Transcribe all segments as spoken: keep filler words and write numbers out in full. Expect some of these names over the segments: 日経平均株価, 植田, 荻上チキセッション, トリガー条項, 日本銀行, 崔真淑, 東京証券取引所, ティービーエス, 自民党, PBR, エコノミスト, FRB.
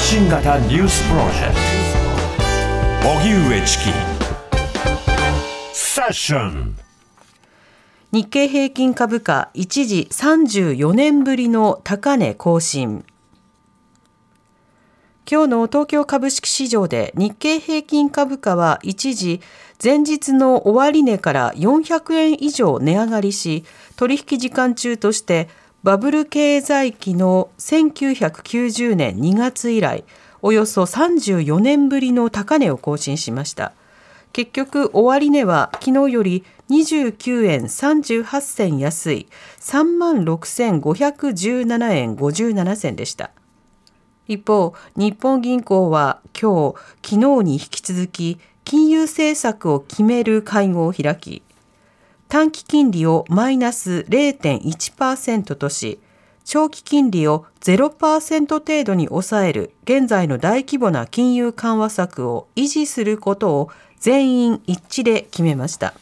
発信型ニュースプロジェクト荻上チキセッション。日経平均株価一時さんじゅうよねんぶりの高値更新。今日の東京株式市場で日経平均株価は一時前日の終値からよんひゃくえん以上値上がりし、取引時間中としてバブル経済期のせんきゅうひゃくきゅうじゅうねんにがつ以来およそさんじゅうよねんぶりの高値を更新しました。結局終値は昨日よりにじゅうきゅうえんさんじゅうはっせん安い さんまんろくせんごひゃくじゅうななえんごじゅうななせんでした。一方、日本銀行は今日、昨日に引き続き金融政策を決める会合を開き、短期金利をマイナス れいてんいちパーセント とし、長期金利を ゼロパーセント 程度に抑える現在の大規模な金融緩和策を維持することを全員一致で決めました。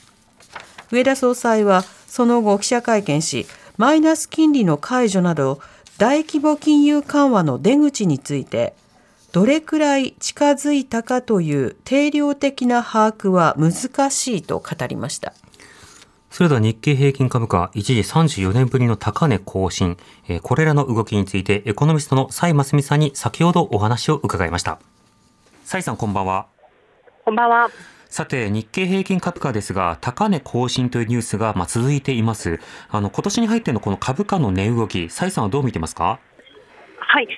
植田総裁はその後記者会見し、マイナス金利の解除など大規模金融緩和の出口について、どれくらい近づいたかという定量的な把握は難しいと語りました。それでは日経平均株価一時さんじゅうよねんぶりの高値更新、これらの動きについてエコノミストの崔真淑さんに先ほどお話を伺いました。崔さん、こんばんは。こんばんは。さて、日経平均株価ですが、高値更新というニュースがまあ続いています。あの今年に入ってのこの株価の値動き、崔さんはどう見てますか？はい、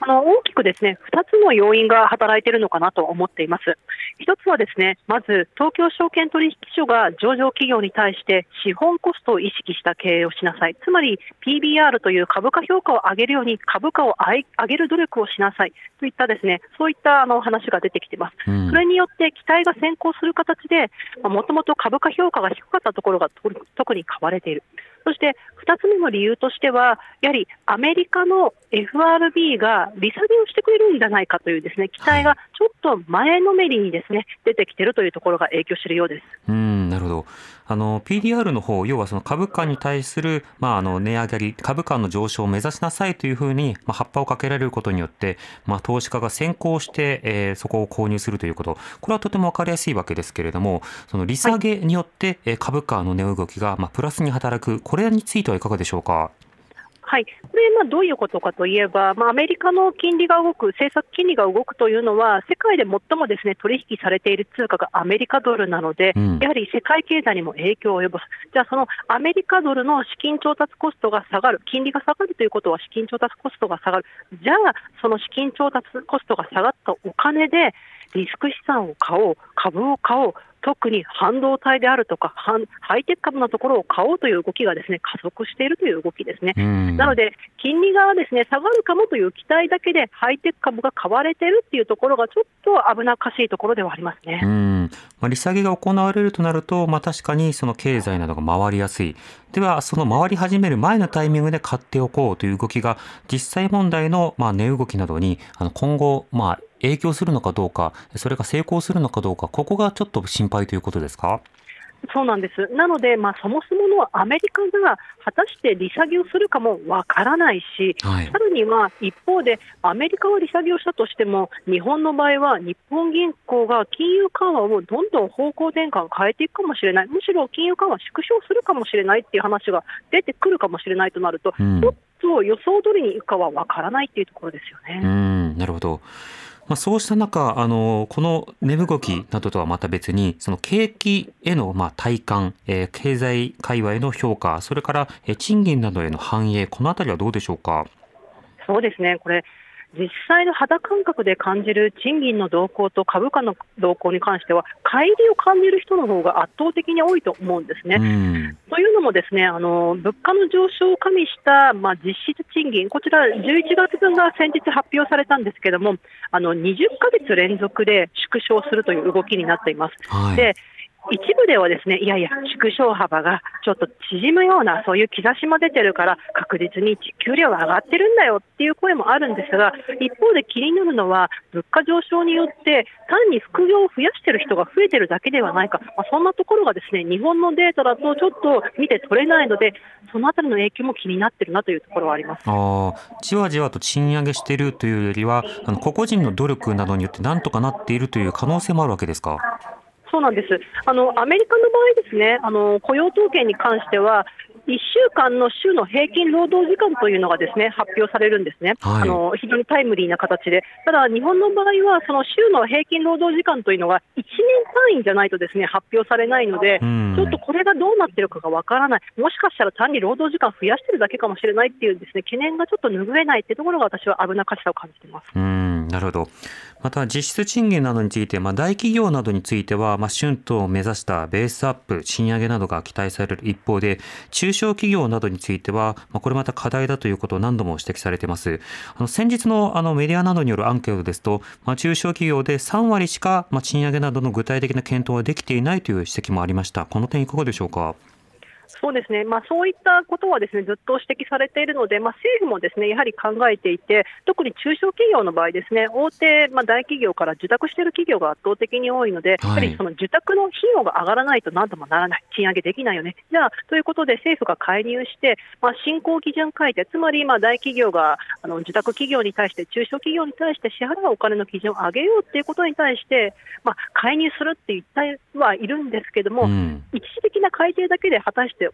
あの大きくですね、ふたつの要因が働いているのかなと思っています。一つはですね、まず東京証券取引所が上場企業に対して資本コストを意識した経営をしなさい、つまり ピービーアール という株価評価を上げるように株価を上げる努力をしなさいといったですね、そういったあの話が出てきています、うん、それによって期待が先行する形で、もともと株価評価が低かったところが特に買われている。そしてふたつめの理由としては、やはりアメリカの エフアールビー が利下げをしてくれるんじゃないかというですね、期待がちょっと前のめりにですね、出てきているというところが影響しているようです。うーん、なるほど。あの ピーディーアール の方、要はその株価に対する、まあ、あの値上がり、株価の上昇を目指しなさいというふうに、まあ、葉っぱをかけられることによって、まあ、投資家が先行して、えー、そこを購入するということ、これはとても分かりやすいわけですけれども、その利下げによって、はい、株価の値動きが、まあ、プラスに働く、これについてはいかがでしょうか？はい、これまあどういうことかといえば、まあ、アメリカの金利が動く、政策金利が動くというのは、世界で最もですね、取引されている通貨がアメリカドルなので、うん、やはり世界経済にも影響を及ぼす。じゃあそのアメリカドルの資金調達コストが下がる、金利が下がるということは資金調達コストが下がる。じゃあその資金調達コストが下がったお金でリスク資産を買おう、株を買おう、特に半導体であるとかハイテク株のところを買おうという動きがですね、加速しているという動きですね。なので金利がですね、下がるかもという期待だけでハイテク株が買われているというところがちょっと危なっかしいところではありますね。うん、まあ、利下げが行われるとなると、まあ、確かにその経済などが回りやすい。ではその回り始める前のタイミングで買っておこうという動きが実際問題のまあ値動きなどに今後まあ影響するのかどうか、それが成功するのかどうか、ここがちょっと心配ということですか？そうなんです。なので、まあ、そもそものアメリカが果たして利下げをするかもわからないし、はい、さらには一方でアメリカは利下げをしたとしても、日本の場合は日本銀行が金融緩和をどんどん方向転換を変えていくかもしれない、むしろ金融緩和縮小するかもしれないっていう話が出てくるかもしれないとなると、うん、ちょっと予想通りにいくかはわからないっていうところですよね。うん、なるほど。まあ、そうした中、あのこの値動きなどとはまた別に、その景気へのまあ体感、えー、経済界隈の評価、それから賃金などへの反映、このあたりはどうでしょうか？そうですね、これ実際の肌感覚で感じる賃金の動向と株価の動向に関しては、乖離を感じる人の方が圧倒的に多いと思うんですね。うん、というのもですね、あの物価の上昇を加味した、まあ、実質賃金、こちらじゅういちがつぶんが先日発表されたんですけども、あのにじゅっかげつ連続で縮小するという動きになっています。はい、で一部ではですね、いやいや縮小幅がちょっと縮むようなそういう兆しも出てるから確実に給料が上がってるんだよっていう声もあるんですが、一方で気になるのは物価上昇によって単に副業を増やしてる人が増えてるだけではないか、まあ、そんなところがですね日本のデータだとちょっと見て取れないので、そのあたりの影響も気になってるなというところはあります。あ、じわじわと賃上げしてるというよりはあの個々人の努力などによってなんとかなっているという可能性もあるわけですか。そうなんです。あのアメリカの場合ですね、あの雇用統計に関してはいっしゅうかんの週の平均労働時間というのがですね発表されるんですね、はい、あの非常にタイムリーな形で。ただ日本の場合はその週の平均労働時間というのがいちねん単位じゃないとですね発表されないので、ちょっとこれがどうなっているかがわからない、もしかしたら単に労働時間増やしているだけかもしれないっていうですね懸念がちょっと拭えないっていうところが私は危なっかしさを感じています。うん、なるほど。また実質賃金などについて、まあ、大企業などについては、まあ、春闘を目指したベースアップ賃上げなどが期待される一方で、中小企業などについては、まあ、これまた課題だということを何度も指摘されています。あの先日の、 あのメディアなどによるアンケートですと、まあ、中小企業でさんわりしか、まあ、賃上げなどの具体的な検討はできていないという指摘もありました。この点いかがでしょうか。そうですね、まあ、そういったことはですねずっと指摘されているので、まあ、政府もですねやはり考えていて、特に中小企業の場合ですね大手、まあ、大企業から受託している企業が圧倒的に多いので、はい、やはりその受託の費用が上がらないと何ともならない、賃上げできないよね、じゃあということで政府が介入して、まあ、振興基準改定、つまりまあ大企業があの受託企業に対して中小企業に対して支払うお金の基準を上げようということに対して、まあ、介入するって言ってはいるんですけども、うん、一時的な改定だけで果たして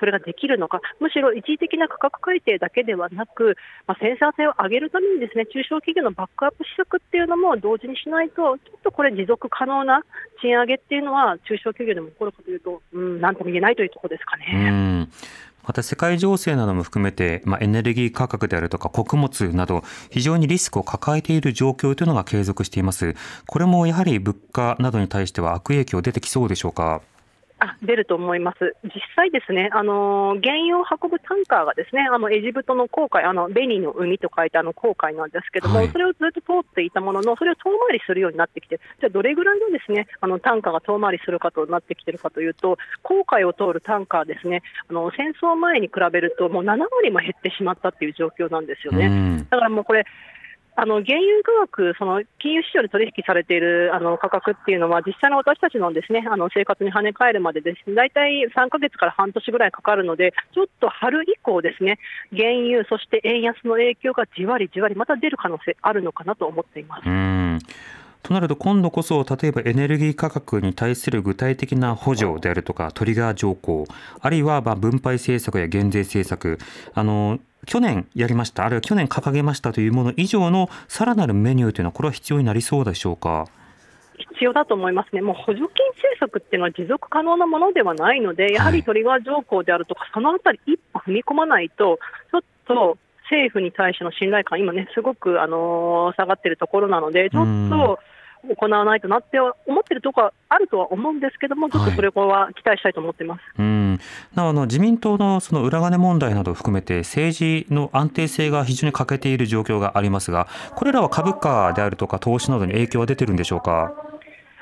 それができるのか、むしろ一時的な価格改定だけではなく、まあ、生産性を上げるためにですね中小企業のバックアップ施策っていうのも同時にしないと、ちょっとこれ持続可能な賃上げっていうのは中小企業でも起こるかというと、うん、なんとも言えないというところですかね。うん、また世界情勢なども含めて、まあ、エネルギー価格であるとか穀物など非常にリスクを抱えている状況というのが継続しています。これもやはり物価などに対しては悪影響出てきそうでしょうか。あ、出ると思います。実際ですね、あのー、原油を運ぶタンカーがですね、あのエジプトの紅海、あのベニの海と書いてあの紅海なんですけども、はい、それをずっと通っていたものの、それを遠回りするようになってきて、じゃあどれぐらいのですね、あのタンカーが遠回りするかとなってきてるかというと、紅海を通るタンカーですね、あの戦争前に比べるともうななわりも減ってしまったっていう状況なんですよね。だからもうこれあの原油価格、その金融市場で取引されているあの価格っていうのは実際の私たちのですね、あの生活に跳ね返るまでですね、だいたいさんかげつから半年ぐらいかかるので、ちょっと春以降ですね、原油そして円安の影響がじわりじわりまた出る可能性あるのかなと思っています。うん、となると今度こそ例えばエネルギー価格に対する具体的な補助であるとかトリガー条項、あるいはまあ分配政策や減税政策、あの去年やりましたあるいは去年掲げましたというもの以上のさらなるメニューというのはこれは必要になりそうでしょうか。必要だと思いますね。もう補助金政策っていうのは持続可能なものではないので、やはりトリガー条項であるとか、はい、そのあたり一歩踏み込まないとちょっと政府に対しての信頼感今ねすごく、あのー、下がっているところなので、ちょっと行わないとなって思っているところはあるとは思うんですけども、ちょっとそれは期待したいと思っています、はい、うん。なおあの自民党 の, その裏金問題などを含めて政治の安定性が非常に欠けている状況がありますが、これらは株価であるとか投資などに影響は出ているんでしょうか。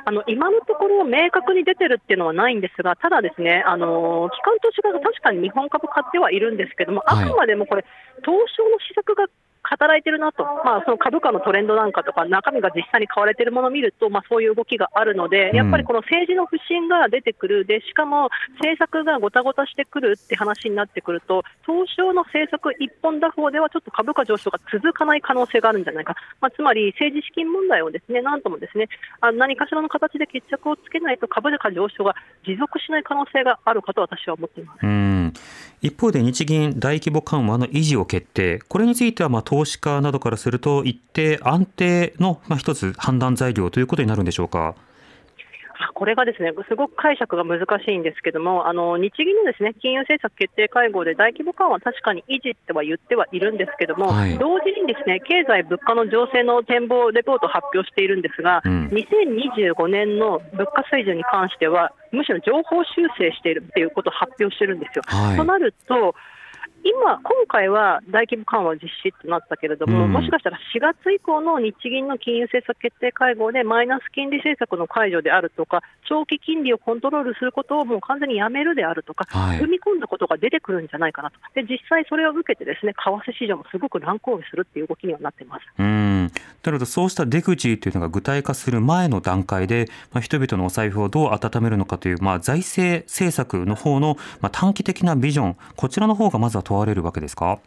あの今のところ明確に出てるっていうのはないんですが、ただですね、あのー、機関投資家が確かに日本株買ってはいるんですけども、あくまでもこれ東証の施策が働いてるなと、まあ、その株価のトレンドなんかとか中身が実際に買われてるものを見ると、まあ、そういう動きがあるので、やっぱりこの政治の不信が出てくる、でしかも政策がごたごたしてくるって話になってくると、東証の政策一本打法ではちょっと株価上昇が続かない可能性があるんじゃないか、まあ、つまり政治資金問題をですねなんともですねあ何かしらの形で決着をつけないと株価上昇が持続しない可能性があるかと私は思っています。うん、一方で日銀大規模緩和の維持を決定、これについてはまあ投資家などからすると一定安定のまあ一つ判断材料ということになるんでしょうか。これがですねすごく解釈が難しいんですけども、あの日銀のですね金融政策決定会合で大規模緩和は確かに維持っては言ってはいるんですけども、はい、同時にですね経済物価の情勢の展望レポートを発表しているんですが、うん、にせんにじゅうごねんの物価水準に関してはむしろ上方修正しているっていうことを発表しているんですよ、はい、となると今, 今回は大規模緩和実施となったけれども、うん、もしかしたらしがつ以降の日銀の金融政策決定会合でマイナス金利政策の解除であるとか、長期金利をコントロールすることをもう完全にやめるであるとか、はい、踏み込んだことが出てくるんじゃないかなと。で、実際それを受けてですね、為替市場もすごく乱高下するという動きにはなっています。うん、なるほど。そうした出口というのが具体化する前の段階で、まあ、人々のお財布をどう温めるのかという、まあ、財政政策の方の、まあ、短期的なビジョン、こちらの方がまずは問われるわけですか。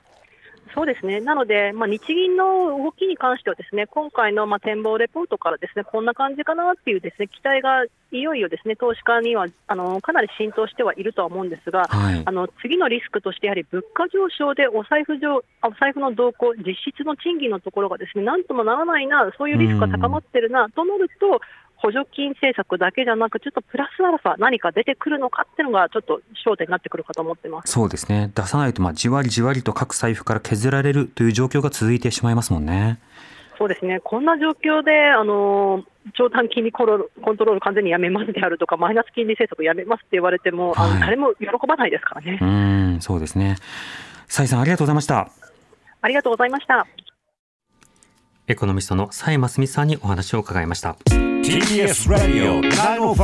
そうですね。なので、まあ、日銀の動きに関してはですね、今回のまあ展望レポートからですね、こんな感じかなっていうですね、期待がいよいよですね、投資家にはあのかなり浸透してはいるとは思うんですが、はい、あの次のリスクとしてやはり物価上昇でお財布上、お財布の動向、実質の賃金のところがですね、なんともならないな、そういうリスクが高まってるなとなると、補助金政策だけじゃなく、ちょっとプラスアルファ何か出てくるのかっていうのがちょっと焦点になってくるかと思ってます。そうですね。出さないとまあじわりじわりと各財布から削られるという状況が続いてしまいますもんね。そうですね。こんな状況で、あのー、長短金利コロコントロール完全にやめますであるとか、マイナス金利政策やめますって言われても、はい、あの誰も喜ばないですからね。うん、そうですね。蔡さん、ありがとうございました。ありがとうございました。エコノミストの蔡真澄さんにお話を伺いました。ティービーエス Radio きゅうまるご きゅうご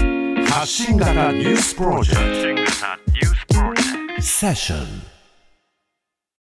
よん発信型ニュースプロジェクトセッション。